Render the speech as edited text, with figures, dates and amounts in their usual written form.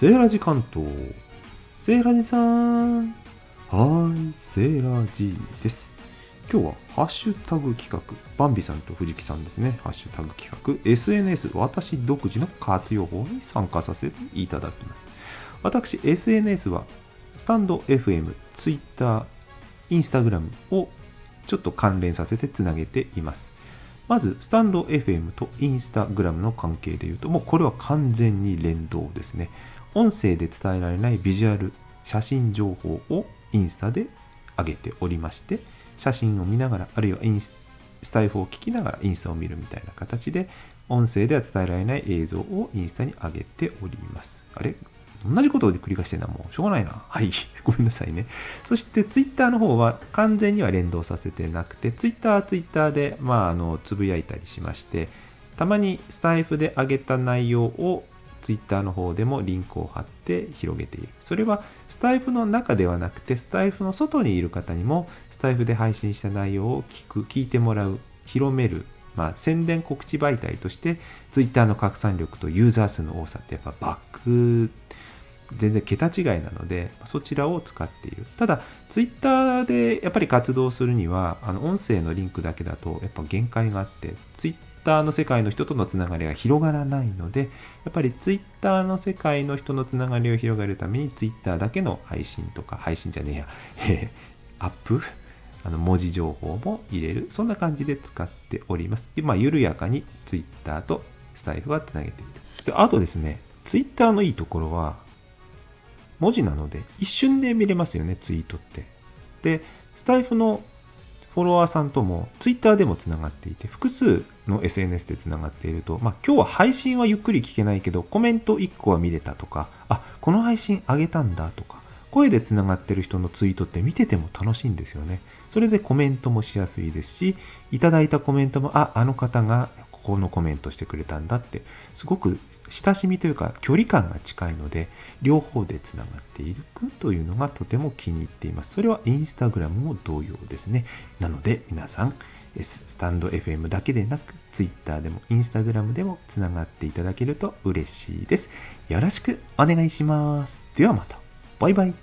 セーラジ関東、セーラジさん、はい、セーラジです。今日はハッシュタグ企画、バンビさんと藤木さんですね。ハッシュタグ企画 SNS 私独自の活用法に参加させていただきます。私 SNS はスタンド FM、Twitter、Instagram をちょっと関連させてつなげています。まずスタンド FM と Instagram の関係でいうと、もうこれは完全に連動ですね。音声で伝えられないビジュアル、写真情報をインスタで上げておりまして、写真を見ながら、あるいはスタイフを聞きながらインスタを見るみたいな形で、音声では伝えられない映像をインスタに上げております。あれ、同じことで繰り返してるのはもうしょうがないな。はい。ごめんなさいね。そしてツイッターの方は完全には連動させてなくて、ツイッターはツイッターで、つぶやいたりしまして、たまにスタイフで上げた内容をツイッターの方でもリンクを貼って広げている。それはスタイフの中ではなくて、スタイフの外にいる方にも、スタイフで配信した内容を聞いてもらう、広める、宣伝告知媒体として、ツイッターの拡散力とユーザー数の多さってやっぱ全然桁違いなので、そちらを使っている。ただツイッターでやっぱり活動するには、音声のリンクだけだとやっぱ限界があって、ツイッターの世界の人とのつながりが広がらないので、やっぱりツイッターの世界の人のつながりを広げるために、ツイッターだけのアップ文字情報も入れる、そんな感じで使っております。緩やかにツイッターとスタイフはつなげている。で、あとですね、ツイッターのいいところは文字なので一瞬で見れますよね、ツイートって。で、スタイフのフォロワーさんともツイッターでもつながっていて、複数の SNS でつながっていると、今日は配信はゆっくり聞けないけどコメント1個は見れたとか、この配信あげたんだとか、声でつながってる人のツイートって見てても楽しいんですよね。それでコメントもしやすいですし、いただいたコメントも、あの方がここのコメントしてくれたんだって、すごく親しみというか距離感が近いので、両方でつながっていくというのがとても気に入っています。それはインスタグラムも同様ですね。なので皆さん、スタンド FM だけでなく、ツイッターでもインスタグラムでもつながっていただけると嬉しいです。よろしくお願いします。ではまた。バイバイ。